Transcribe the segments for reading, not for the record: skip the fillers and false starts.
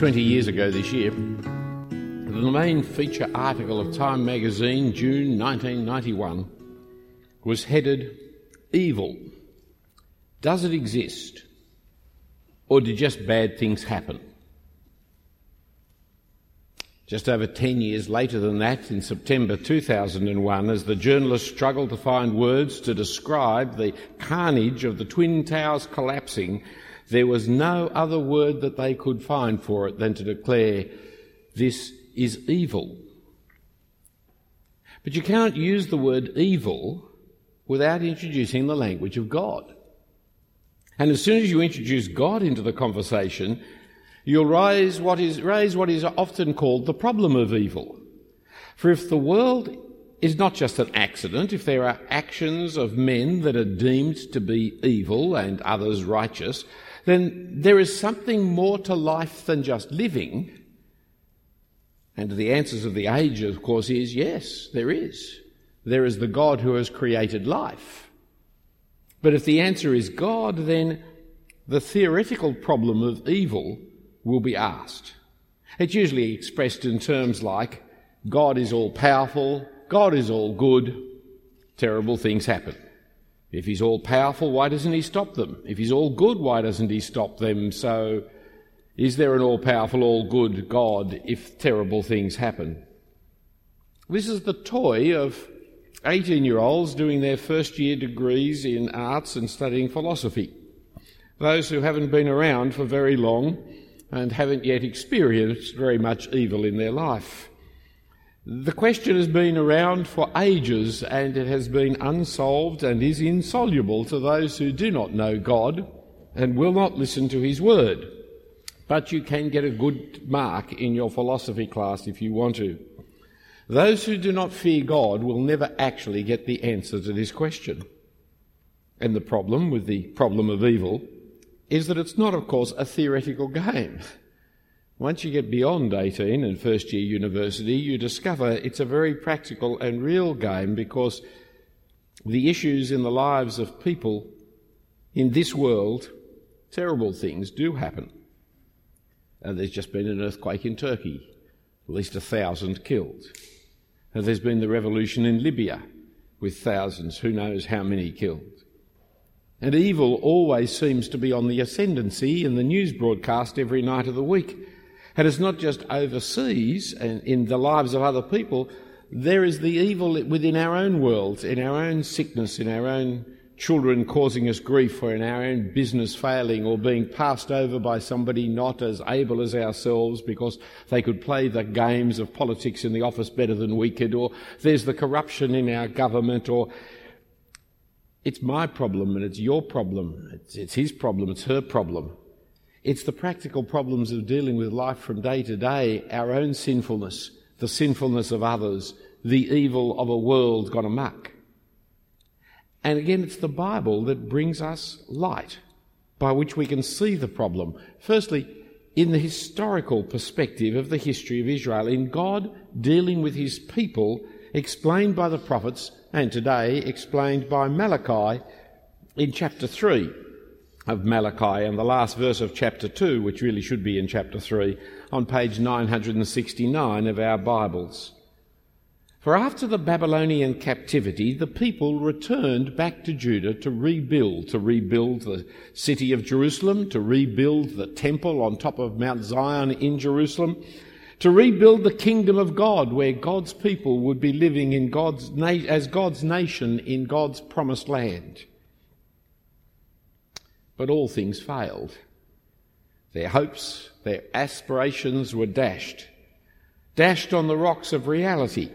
20 years ago this year, the main feature article of Time magazine, June 1991, was headed, "Evil, does it exist, or do just bad things happen?" Just over 10 years later than that, in September 2001, as the journalists struggled to find words to describe the carnage of the Twin Towers collapsing, there was no other word that they could find for it than to declare, "This is evil." But you cannot use the word evil without introducing the language of God. And as soon as you introduce God into the conversation, you'll raise what is often called the problem of evil. For if the world is not just an accident, if there are actions of men that are deemed to be evil and others righteous, then there is something more to life than just living. And the answers of the age, of course, is yes, there is. There is the God who has created life. But if the answer is God, then the theoretical problem of evil will be asked. It's usually expressed in terms like, God is all-powerful, God is all-good, terrible things happen. If he's all-powerful, why doesn't he stop them? If he's all-good, why doesn't he stop them? So, is there an all-powerful, all-good God if terrible things happen? This is the toy of 18-year-olds doing their first-year degrees in arts and studying philosophy. Those who haven't been around for very long and haven't yet experienced very much evil in their life. The question has been around for ages, and it has been unsolved and is insoluble to those who do not know God and will not listen to his word. But you can get a good mark in your philosophy class if you want to. Those who do not fear God will never actually get the answer to this question. And the problem with the problem of evil is that it's not, of course, a theoretical game. Once you get beyond 18 and first year university, you discover it's a very practical and real game, because the issues in the lives of people in this world, terrible things do happen. And there's just been an earthquake in Turkey, at least 1,000 killed. And there's been the revolution in Libya with thousands, who knows how many killed. And evil always seems to be on the ascendancy in the news broadcast every night of the week. And it's not just overseas and in the lives of other people. There is the evil within our own world, in our own sickness, in our own children causing us grief, or in our own business failing, or being passed over by somebody not as able as ourselves because they could play the games of politics in the office better than we could, or there's the corruption in our government, or it's my problem and it's your problem, it's his problem, it's her problem. It's the practical problems of dealing with life from day to day, our own sinfulness, the sinfulness of others, the evil of a world gone amok. And again, it's the Bible that brings us light by which we can see the problem. Firstly, in the historical perspective of the history of Israel, in God dealing with his people, explained by the prophets, and today explained by Malachi in chapter 3 of Malachi, and the last verse of chapter 2, which really should be in chapter 3, on page 969 of our Bibles. For after the Babylonian captivity, the people returned back to Judah to rebuild the city of Jerusalem, to rebuild the temple on top of Mount Zion in Jerusalem, to rebuild the kingdom of God, where God's people would be living in as God's nation in God's promised land. But all things failed. Their hopes, their aspirations were dashed on the rocks of reality.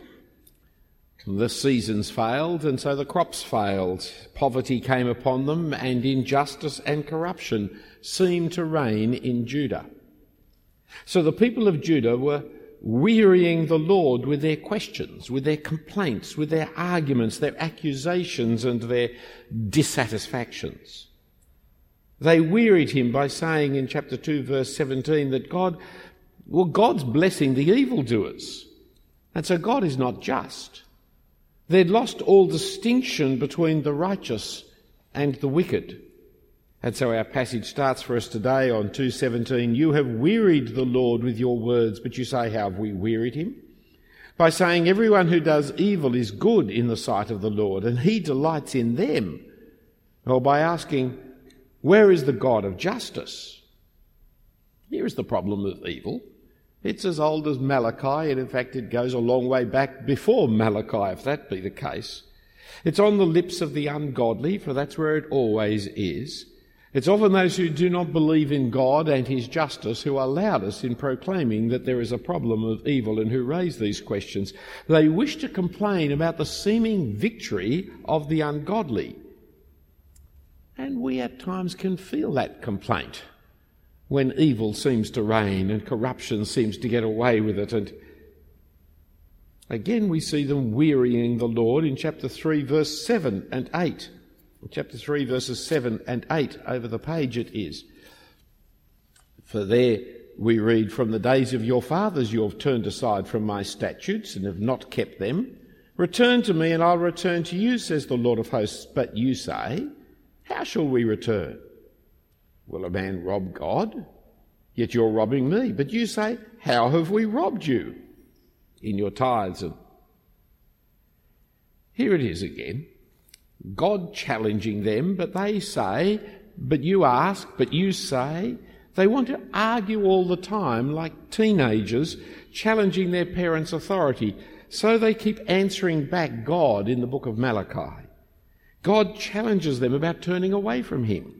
The seasons failed, and so the crops failed. Poverty came upon them, and injustice and corruption seemed to reign in Judah. So the people of Judah were wearying the Lord with their questions, with their complaints, with their arguments, their accusations, and their dissatisfactions. They wearied him by saying in chapter 2, verse 17, that God's blessing the evildoers, and so God is not just. They'd lost all distinction between the righteous and the wicked. And so our passage starts for us today on 2:17. You have wearied the Lord with your words, but you say, how have we wearied him? By saying everyone who does evil is good in the sight of the Lord, and he delights in them. Or by asking, where is the God of justice? Here is the problem of evil. It's as old as Malachi, and in fact it goes a long way back before Malachi, if that be the case. It's on the lips of the ungodly, for that's where it always is. It's often those who do not believe in God and his justice who are loudest in proclaiming that there is a problem of evil and who raise these questions. They wish to complain about the seeming victory of the ungodly. And we at times can feel that complaint when evil seems to reign and corruption seems to get away with it. And again we see them wearying the Lord in chapter 3 verse 7 and 8. Chapter 3, verses 7 and 8, over the page it is. For there we read, from the days of your fathers you have turned aside from my statutes and have not kept them. Return to me and I'll return to you, says the Lord of hosts. But you say, how shall we return? Will a man rob God? Yet you're robbing me. But you say, how have we robbed you? In your tithes. And here it is again. God challenging them, but they say, but you ask, but you say. They want to argue all the time like teenagers challenging their parents' authority. So they keep answering back God in the book of Malachi. God challenges them about turning away from him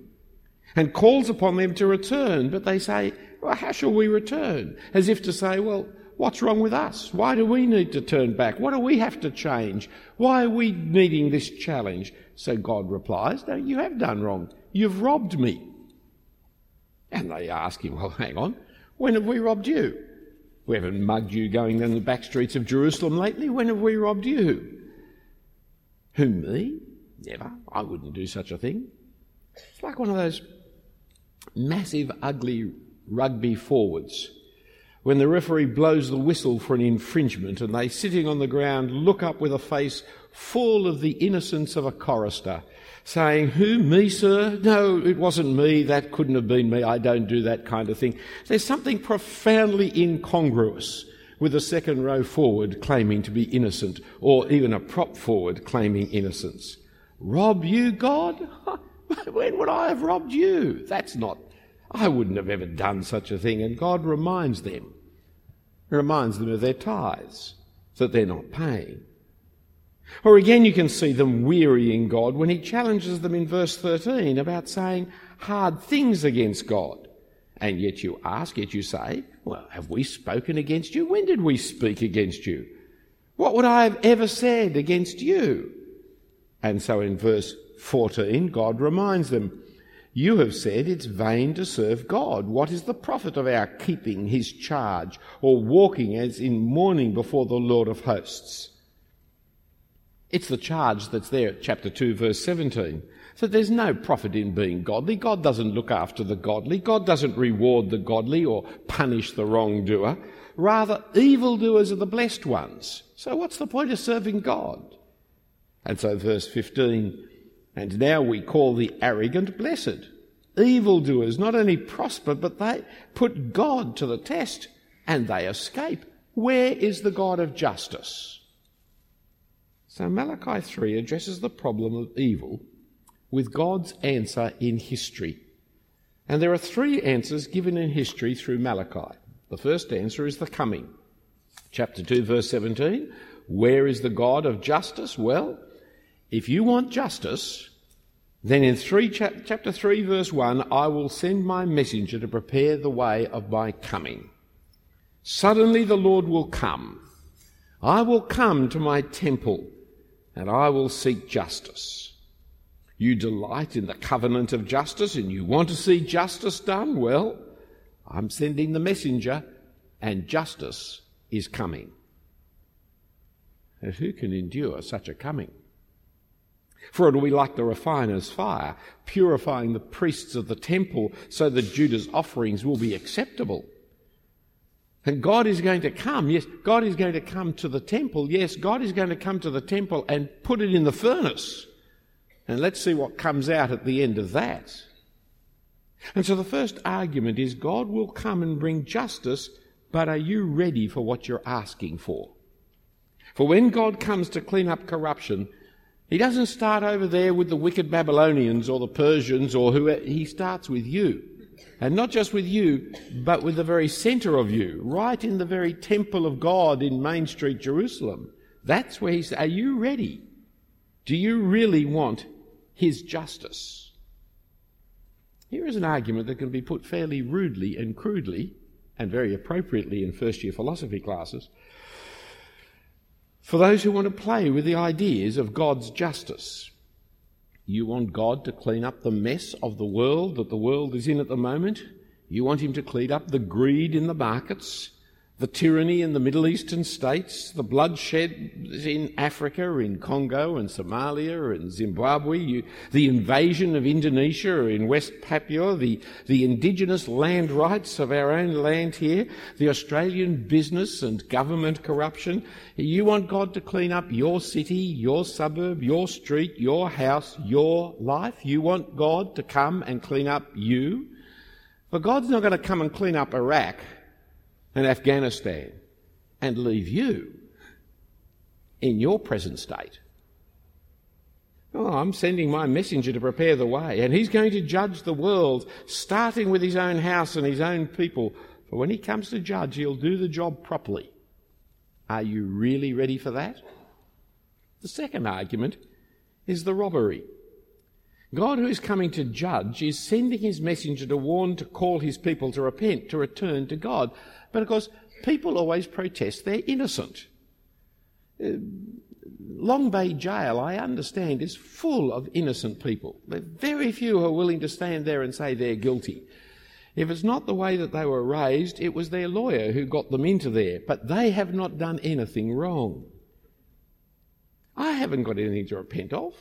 and calls upon them to return, but they say, well, how shall we return? As if to say, well, what's wrong with us? Why do we need to turn back? What do we have to change? Why are we needing this challenge? So God replies, no, you have done wrong. You've robbed me. And they ask him, well, hang on, when have we robbed you? We haven't mugged you going down the back streets of Jerusalem lately. When have we robbed you? Who, me? Never. I wouldn't do such a thing. It's like one of those massive, ugly rugby forwards when the referee blows the whistle for an infringement and they, sitting on the ground, look up with a face full of the innocence of a chorister, saying, who, me, sir? No, it wasn't me. That couldn't have been me. I don't do that kind of thing. There's something profoundly incongruous with a second row forward claiming to be innocent, or even a prop forward claiming innocence. Rob you, God? When would I have robbed you? That's not... I wouldn't have ever done such a thing. And God reminds them of their tithes that they're not paying. Or again, you can see them wearying God when he challenges them in verse 13 about saying hard things against God. And yet you ask, yet you say, well, have we spoken against you? When did we speak against you? What would I have ever said against you? And so in verse 14, God reminds them, you have said it's vain to serve God. What is the profit of our keeping his charge or walking as in mourning before the Lord of hosts? It's the charge that's there at chapter 2, verse 17. So there's no profit in being godly. God doesn't look after the godly. God doesn't reward the godly or punish the wrongdoer. Rather, evildoers are the blessed ones. So what's the point of serving God? And so verse 15, and now we call the arrogant blessed. Evildoers not only prosper, but they put God to the test and they escape. Where is the God of justice? So Malachi 3 addresses the problem of evil with God's answer in history. And there are three answers given in history through Malachi. The first answer is the coming. Chapter 2, verse 17, where is the God of justice? Well, if you want justice, then in chapter 3, verse 1, I will send my messenger to prepare the way of my coming. Suddenly the Lord will come. I will come to my temple, and I will seek justice. You delight in the covenant of justice, and you want to see justice done? Well, I'm sending the messenger, and justice is coming. And who can endure such a coming? For it will be like the refiner's fire, purifying the priests of the temple so that Judah's offerings will be acceptable. And God is going to come, yes, God is going to come to the temple, yes, God is going to come to the temple and put it in the furnace. And let's see what comes out at the end of that. And so the first argument is God will come and bring justice, but are you ready for what you're asking for? For when God comes to clean up corruption, he doesn't start over there with the wicked Babylonians or the Persians or whoever. He starts with you. And not just with you, but with the very centre of you, right in the very temple of God in Main Street, Jerusalem. That's where he says, are you ready? Do you really want his justice? Here is an argument that can be put fairly rudely and crudely, and very appropriately in first-year philosophy classes, for those who want to play with the ideas of God's justice. You want God to clean up the mess of the world that the world is in at the moment. You want him to clean up the greed in the markets, the tyranny in the Middle Eastern states, the bloodshed in Africa, in Congo and Somalia and Zimbabwe, the invasion of Indonesia in West Papua, the indigenous land rights of our own land here, the Australian business and government corruption. You want God to clean up your city, your suburb, your street, your house, your life. You want God to come and clean up you. But God's not going to come and clean up Iraq and Afghanistan and leave you in your present state. Oh, I'm sending my messenger to prepare the way, and he's going to judge the world, starting with his own house and his own people. For when he comes to judge, he'll do the job properly. Are you really ready for that? The second argument is the robbery. God, who is coming to judge, is sending his messenger to warn, to call his people to repent, to return to God. But of course, people always protest they're innocent. Long Bay Jail, I understand, is full of innocent people. There are very few who are willing to stand there and say they're guilty. If it's not the way that they were raised, it was their lawyer who got them into there. But they have not done anything wrong. I haven't got anything to repent of.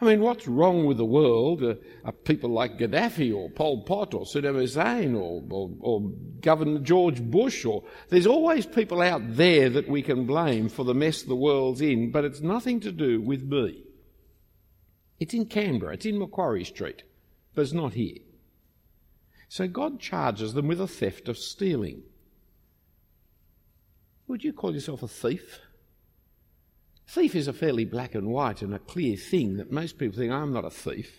I mean, what's wrong with the world are people like Gaddafi or Pol Pot or Saddam Hussein or Governor George Bush? Or there's always people out there that we can blame for the mess the world's in, but it's nothing to do with me. It's in Canberra, it's in Macquarie Street, but it's not here. So God charges them with a theft of stealing. Would you call yourself a thief? Thief is a fairly black and white and a clear thing that most people think, I'm not a thief.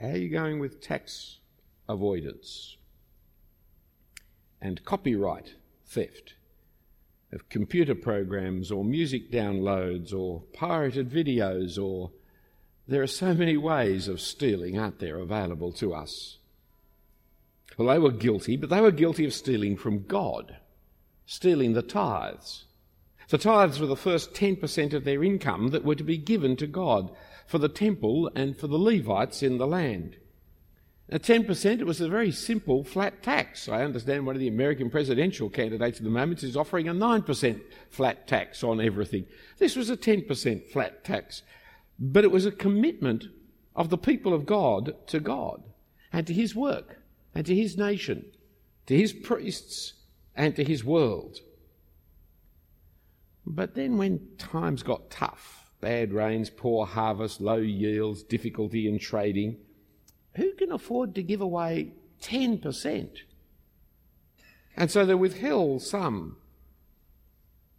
How are you going with tax avoidance and copyright theft of computer programs or music downloads or pirated videos? Or there are so many ways of stealing, aren't there, available to us? Well, they were guilty, but they were guilty of stealing from God, stealing the tithes. The tithes were the first 10% of their income that were to be given to God for the temple and for the Levites in the land. At 10%, it was a very simple flat tax. I understand one of the American presidential candidates at the moment is offering a 9% flat tax on everything. This was a 10% flat tax. But it was a commitment of the people of God to God and to his work and to his nation, to his priests and to his world. But then when times got tough, bad rains, poor harvests, low yields, difficulty in trading, who can afford to give away 10%? And so they withheld some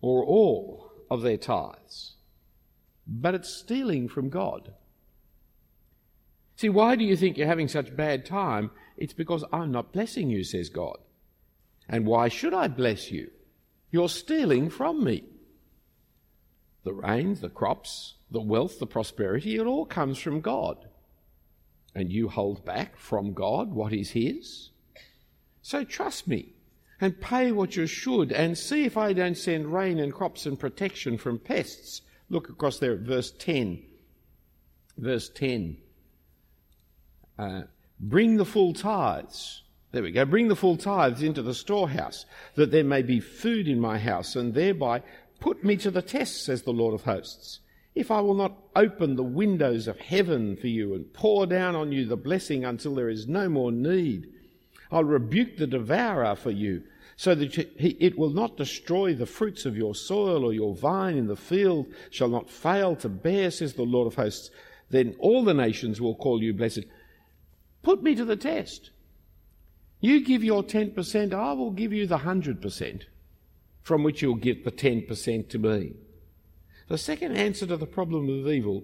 or all of their tithes. But it's stealing from God. See, why do you think you're having such bad time? It's because I'm not blessing you, says God. And why should I bless you? You're stealing from me. The rains, the crops, the wealth, the prosperity, it all comes from God. And you hold back from God what is his? So trust me and pay what you should and see if I don't send rain and crops and protection from pests. Look across there at verse 10. Verse 10. Bring the full tithes. There we go. Bring the full tithes into the storehouse, that there may be food in my house, and thereby put me to the test, says the Lord of hosts, if I will not open the windows of heaven for you and pour down on you the blessing until there is no more need. I'll rebuke the devourer for you, so that it will not destroy the fruits of your soil, or your vine in the field shall not fail to bear, says the Lord of hosts. Then all the nations will call you blessed. Put me to the test. You give your 10%, I will give you the 100% from which you'll get the 10% to me. The second answer to the problem of evil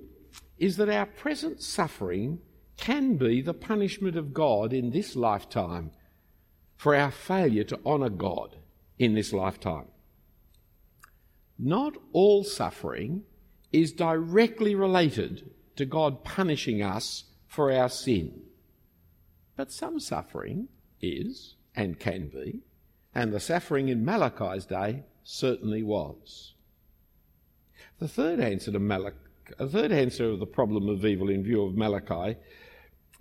is that our present suffering can be the punishment of God in this lifetime for our failure to honour God in this lifetime. Not all suffering is directly related to God punishing us for our sin. But some suffering is and can be, and the suffering in Malachi's day certainly was. The third answer to the third answer of the problem of evil in view of Malachi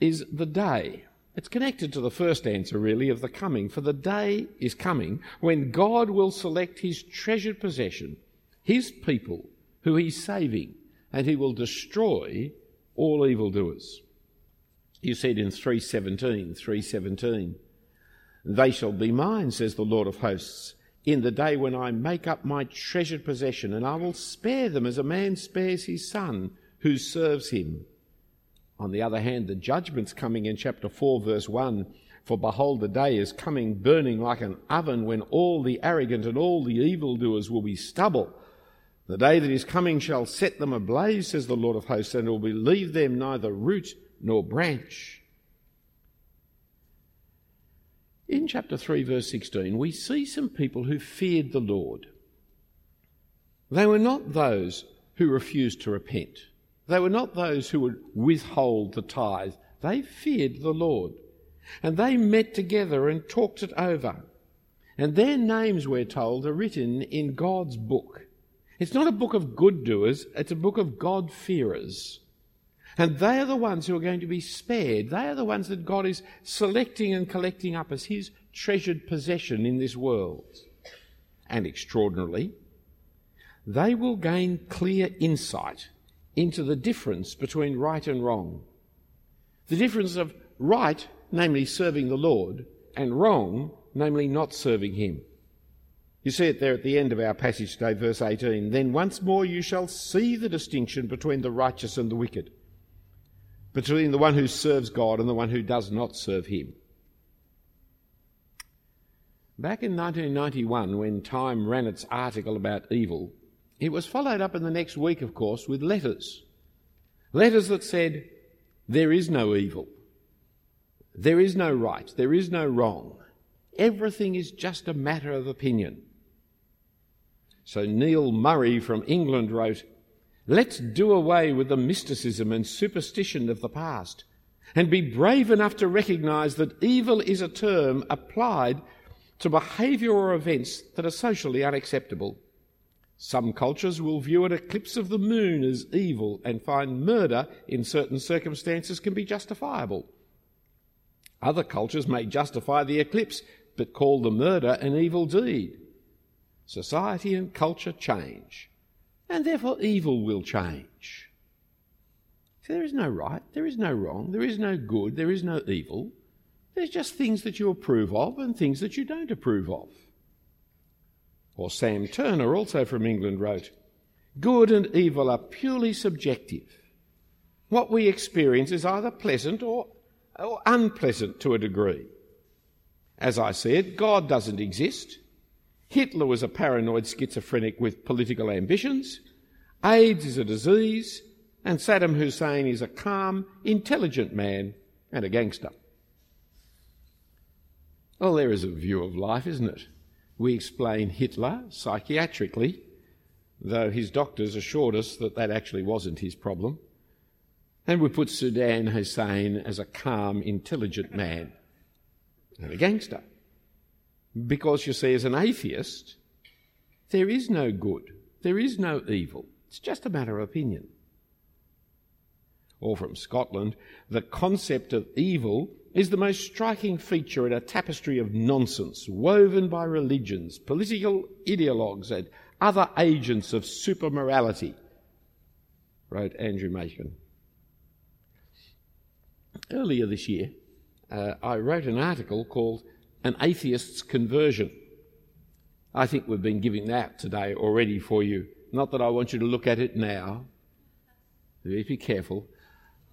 is the day. It's connected to the first answer, really, of the coming, for the day is coming when God will select his treasured possession, his people, who he's saving, and he will destroy all evildoers. You said in 3:17, "They shall be mine, says the Lord of hosts, in the day when I make up my treasured possession, and I will spare them as a man spares his son who serves him." On the other hand, the judgment's coming in chapter 4, verse 1, "For behold, the day is coming, burning like an oven, when all the arrogant and all the evildoers will be stubble. The day that is coming shall set them ablaze, says the Lord of hosts, and will leave them neither root nor branch." In chapter 3, verse 16, we see some people who feared the Lord. They were not those who refused to repent. They were not those who would withhold the tithe. They feared the Lord. And they met together and talked it over. And their names, we're told, are written in God's book. It's not a book of good doers, it's a book of God-fearers. And they are the ones who are going to be spared. They are the ones that God is selecting and collecting up as his treasured possession in this world. And extraordinarily, they will gain clear insight into the difference between right and wrong. The difference of right, namely serving the Lord, and wrong, namely not serving him. You see it there at the end of our passage today, verse 18. "Then once more you shall see the distinction between the righteous and the wicked, between the one who serves God and the one who does not serve him." Back in 1991, when Time ran its article about evil, it was followed up in the next week, of course, with letters. Letters that said, there is no evil. There is no right. There is no wrong. Everything is just a matter of opinion. So Neil Murray from England wrote, "Let's do away with the mysticism and superstition of the past and be brave enough to recognise that evil is a term applied to behaviour or events that are socially unacceptable. Some cultures will view an eclipse of the moon as evil and find murder in certain circumstances can be justifiable. Other cultures may justify the eclipse but call the murder an evil deed. Society and culture change, and therefore evil will change." So there is no right, there is no wrong, there is no good, there is no evil. There's just things that you approve of and things that you don't approve of. Or Sam Turner, also from England, wrote, "Good and evil are purely subjective. What we experience is either pleasant or unpleasant to a degree. As I see it, God doesn't exist. Hitler was a paranoid schizophrenic with political ambitions. AIDS is a disease, and Saddam Hussein is a calm, intelligent man and a gangster." Well, there is a view of life, isn't it? We explain Hitler psychiatrically, though his doctors assured us that that actually wasn't his problem. And we put Saddam Hussein as a calm, intelligent man and a gangster. Because, you see, as an atheist, there is no good, there is no evil. It's just a matter of opinion. Or from Scotland, "The concept of evil is the most striking feature in a tapestry of nonsense woven by religions, political ideologues and other agents of supermorality," wrote Andrew Machen. Earlier this year, I wrote an article called "An Atheist's Conversion." I think we've been giving that today already for you. Not that I want you to look at it now. Be careful.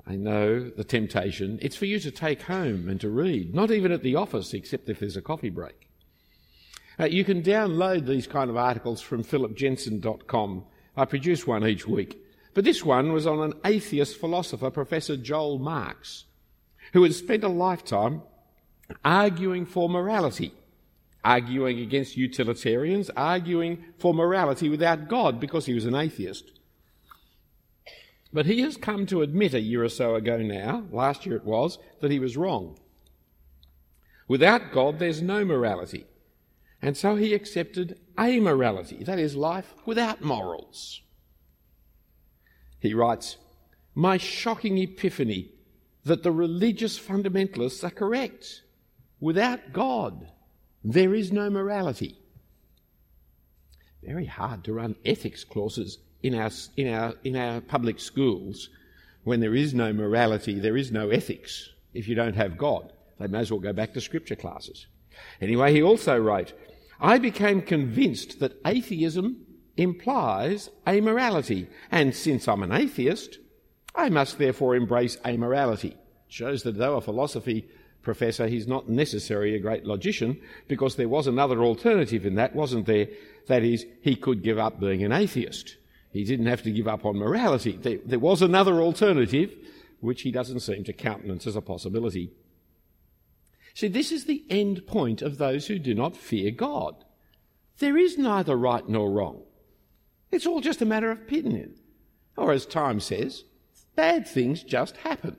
I know the temptation. It's for you to take home and to read, not even at the office, except if there's a coffee break. You can download these kind of articles from philipjensen.com. I produce one each week. But this one was on an atheist philosopher, Professor Joel Marks, who had spent a lifetime arguing for morality, arguing against utilitarians, arguing for morality without God because he was an atheist. But he has come to admit a year or so ago now, last year it was, that he was wrong. Without God, there's no morality. And so he accepted amorality, that is, life without morals. He writes, "My shocking epiphany that the religious fundamentalists are correct. Without God, there is no morality." Very hard to run ethics clauses in our public schools when there is no morality, there is no ethics. If you don't have God, they may as well go back to scripture classes. Anyway, he also wrote, "I became convinced that atheism implies amorality, and since I'm an atheist, I must therefore embrace amorality." Shows that though a philosophy professor, he's not necessarily a great logician, because there was another alternative in that, wasn't there? That is, he could give up being an atheist. He didn't have to give up on morality. There was another alternative, which he doesn't seem to countenance as a possibility. See, this is the end point of those who do not fear God. There is neither right nor wrong. It's all just a matter of opinion. Or as Time says, bad things just happen.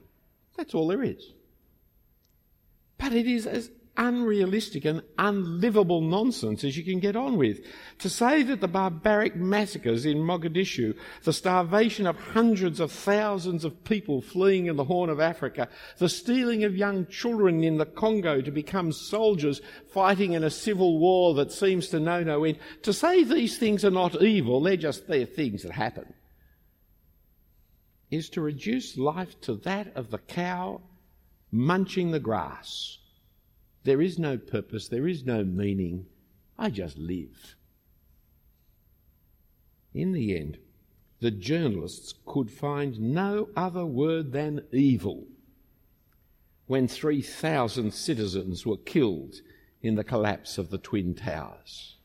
That's all there is. But it is as unrealistic and unlivable nonsense as you can get on with. To say that the barbaric massacres in Mogadishu, the starvation of hundreds of thousands of people fleeing in the Horn of Africa, the stealing of young children in the Congo to become soldiers fighting in a civil war that seems to know no end, to say these things are not evil, they're things that happen, is to reduce life to that of the cow munching the grass. There is no purpose, there is no meaning. I just live. In the end, the journalists could find no other word than evil when 3,000 citizens were killed in the collapse of the Twin Towers.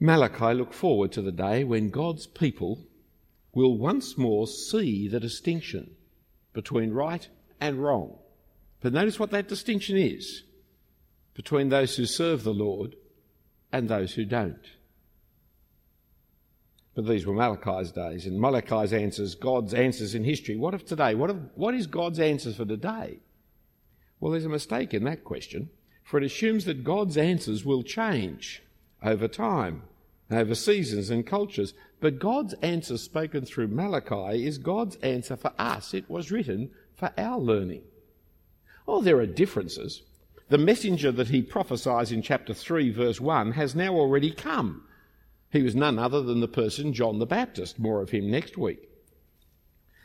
Malachi looked forward to the day when God's people will once more see the distinction between right and wrong. But notice what that distinction is between those who serve the Lord and those who don't. But these were Malachi's days, and Malachi's answers, God's answers in history. What of today? What is God's answer for today? Well, there's a mistake in that question, for it assumes that God's answers will change over time, over seasons and cultures. But God's answer spoken through Malachi is God's answer for us. It was written for our learning. Oh, there are differences. The messenger that he prophesies in chapter 3, verse 1, has now already come. He was none other than the person John the Baptist. More of him next week.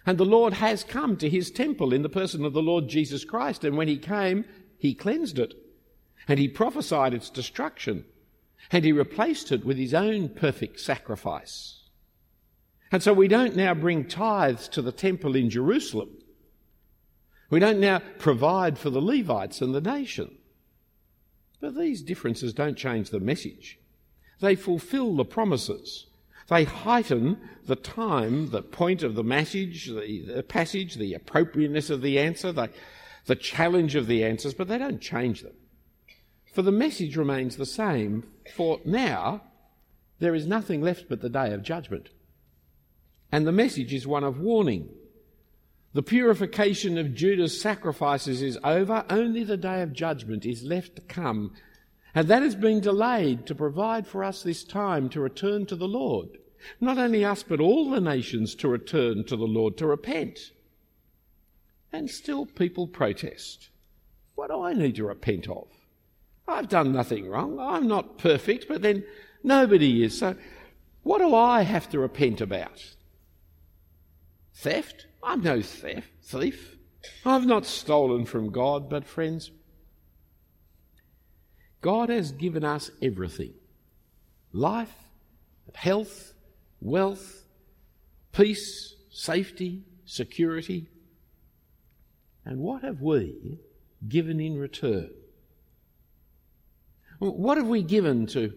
And the Lord has come to his temple in the person of the Lord Jesus Christ, and when he came, he cleansed it, and he prophesied its destruction, and he replaced it with his own perfect sacrifice. And so we don't now bring tithes to the temple in Jerusalem. We don't now provide for the Levites and the nation. But these differences don't change the message. They fulfil the promises. They heighten the time, the point of the message, the passage, the appropriateness of the answer, the challenge of the answers, but they don't change them. For the message remains the same. For now, there is nothing left but the day of judgment. And the message is one of warning. The purification of Judah's sacrifices is over. Only the day of judgment is left to come. And that has been delayed to provide for us this time to return to the Lord. Not only us, but all the nations to return to the Lord, to repent. And still people protest. What do I need to repent of? I've done nothing wrong. I'm not perfect, but then nobody is. So what do I have to repent about? Theft? I'm no thief. I've not stolen from God, but friends, God has given us everything. Life, health, wealth, peace, safety, security. And what have we given in return? What have we given to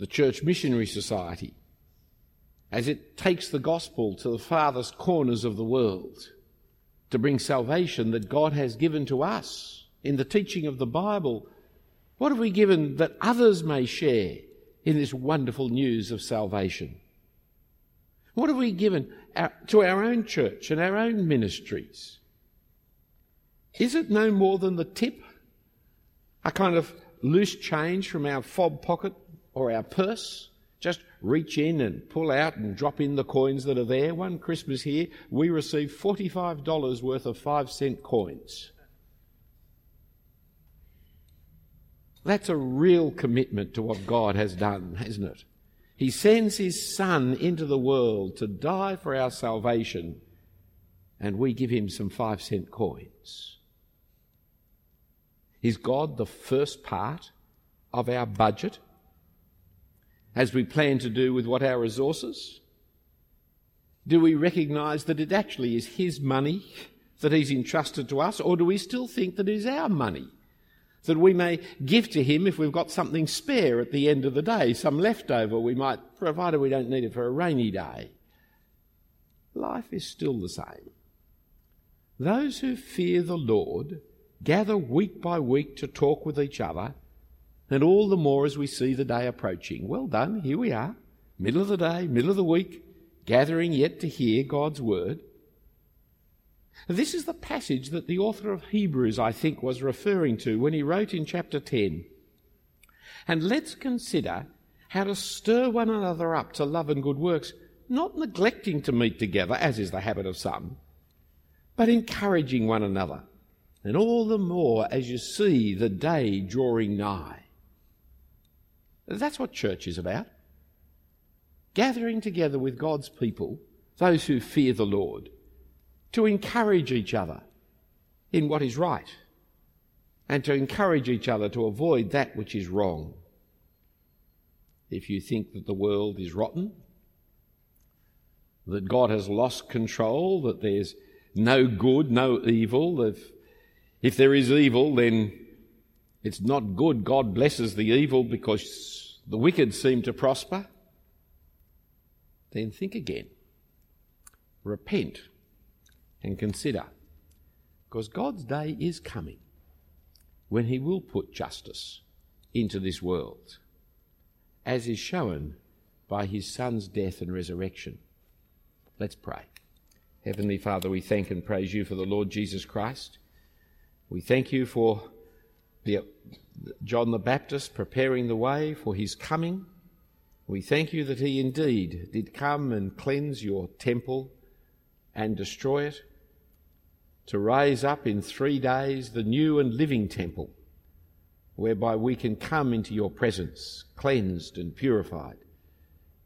the Church Missionary Society as it takes the gospel to the farthest corners of the world to bring salvation that God has given to us in the teaching of the Bible? What have we given that others may share in this wonderful news of salvation? What have we given to our own church and our own ministries? Is it no more than the tip, a kind of loose change from our fob pocket or our purse? Just reach in and pull out and drop in the coins that are there. One Christmas here, we received $45 worth of 5-cent coins. That's a real commitment to what God has done, hasn't it? He sends his Son into the world to die for our salvation, and we give him some 5-cent coins. Is God the first part of our budget, as we plan to do with what our resources? Do we recognise that it actually is his money that he's entrusted to us, or do we still think that it is our money, that we may give to him if we've got something spare at the end of the day, some leftover we might, provided we don't need it for a rainy day? Life is still the same. Those who fear the Lord gather week by week to talk with each other, and all the more as we see the day approaching. Well done, here we are, middle of the day, middle of the week, gathering yet to hear God's word. This is the passage that the author of Hebrews, I think, was referring to when he wrote in chapter 10. And let's consider how to stir one another up to love and good works, not neglecting to meet together, as is the habit of some, but encouraging one another, and all the more as you see the day drawing nigh. That's what church is about, gathering together with God's people, those who fear the Lord, to encourage each other in what is right, and to encourage each other to avoid that which is wrong. If you think that the world is rotten, that God has lost control, that there's no good, no evil, if there is evil, then it's not good. God blesses the evil because the wicked seem to prosper. Then think again. Repent and consider, because God's day is coming when he will put justice into this world, as is shown by his Son's death and resurrection. Let's pray. Heavenly Father, we thank and praise you for the Lord Jesus Christ. We thank you for John the Baptist preparing the way for his coming. We thank you that he indeed did come and cleanse your temple and destroy it, to raise up in 3 days the new and living temple, whereby we can come into your presence, cleansed and purified,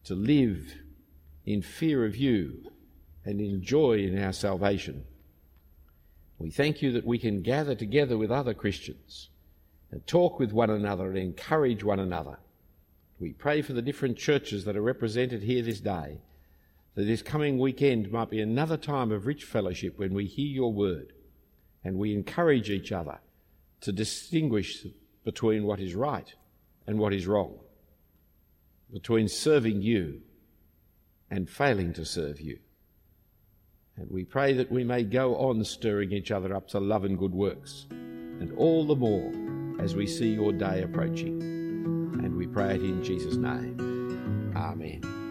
to live in fear of you and in joy in our salvation. We thank you that we can gather together with other Christians and talk with one another and encourage one another. We pray for the different churches that are represented here this day, that this coming weekend might be another time of rich fellowship when we hear your word and we encourage each other to distinguish between what is right and what is wrong, between serving you and failing to serve you. And we pray that we may go on stirring each other up to love and good works, and all the more as we see your day approaching. And we pray it in Jesus' name. Amen.